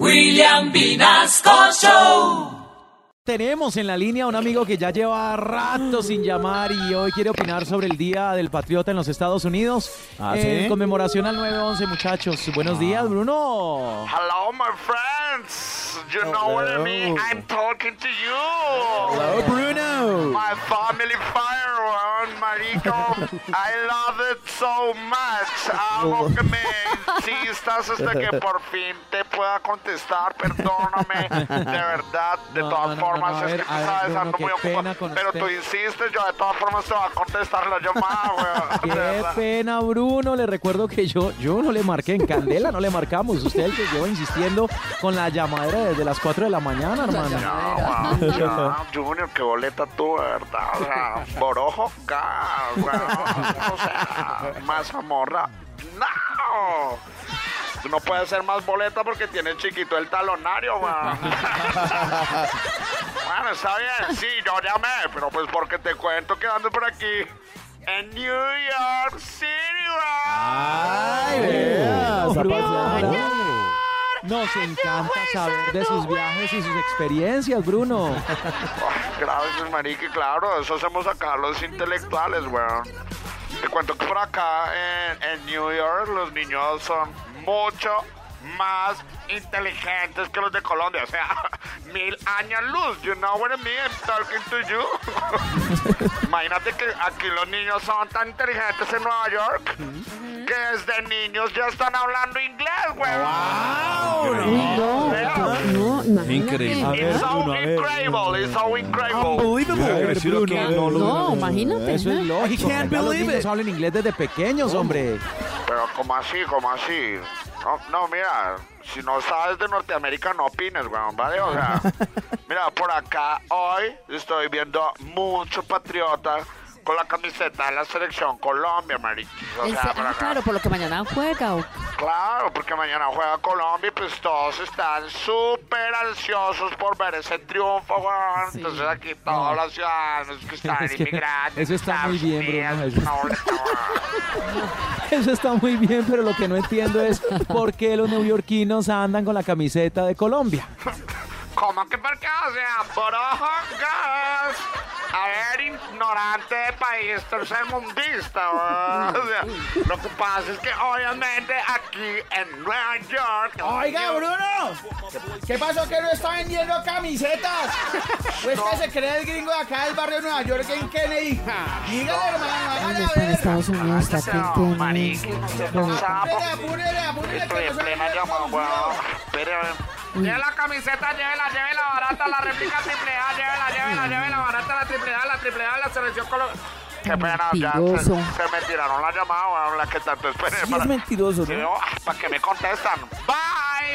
William Vinasco Show. Tenemos en la línea a un amigo que ya lleva rato sin llamar y hoy quiere opinar sobre el Día del Patriota en los Estados Unidos. ¿Sí? Conmemoración al 9/11, muchachos. Buenos días, Bruno. Hello, my friends. You know what I mean? I'm talking to you. Hello, Bruno. My family fire on marico. I love it so much. Amo que me insistas hasta que por fin te pueda contestar. Perdóname, de verdad, de todas formas, es que tú sabes, ando muy ocupado. Pero tú insistes, yo de todas formas te voy a contestar la llamada, güey. Qué pena, Bruno. Le recuerdo que yo no le marqué en candela, no le marcamos. Usted el que lleva insistiendo con la llamadera desde las 4 de la mañana, hermano. Ya, Junior, qué boleta tú, ¿verdad? O sea, borojo, o sea, más amorra. ¡No! No puede ser más boleta porque tiene chiquito el talonario, man. Bueno, está bien, sí, yo llamé, pero pues porque te cuento que ando por aquí en New York City, man. ¡Ay, vea! Nos encanta saber de sus viajes y sus experiencias, Bruno. Oh, gracias, marica, claro, eso hacemos acá los intelectuales, weón. Te cuento que por acá en New York los niños son mucho más inteligentes que los de Colombia, o sea, 1000 años luz, you know what I mean, I'm talking to you. Imagínate que aquí los niños son tan inteligentes en Nueva York que desde niños ya están hablando inglés, güey. Wow. Increíble. It's so incredible, it's so incredible. Unbelievable. No, imagínate. Eso es lógico. Los niños hablan inglés desde pequeños, hombre. Pero ¿cómo así? ¿Cómo así? No, mira, si no sabes de Norteamérica no opines, weón, ¿vale? O sea, mira, por acá hoy estoy viendo mucho patriota con la camiseta de la Selección Colombia, marica. O sea, claro, por lo que mañana juega. Claro, porque mañana juega Colombia y pues todos están súper ansiosos por ver ese triunfo, weón. Sí. Entonces aquí todos los ciudadanos que están inmigrantes. Eso está muy bien, Bruno. Eso está muy bien, pero lo que no entiendo es por qué los neoyorquinos andan con la camiseta de Colombia. ¿Cómo que por qué? O sea, por ojo, gas. A ver, ignorante de país tercermundista, ¿verdad? O sea, lo que pasa es que obviamente aquí en Nueva York... Oiga, Bruno, ¿qué pasó que no está vendiendo camisetas? Pues no. Que se cree el gringo de acá del barrio de Nueva York en Kennedy. Dígale, hermano, en Estados Unidos está aquí. Estoy en plena llamada, weón. Espérame. Lleve la camiseta, llévela barata, la réplica triple A, llévela barata, la triple A, la Selección Colombia. Qué pena, mentiroso. Ya se me tiraron la llamada, bueno, la que tanto esperé. Sí, es mentiroso, ¿no? Digo, ¿para qué me contestan? ¡Bye!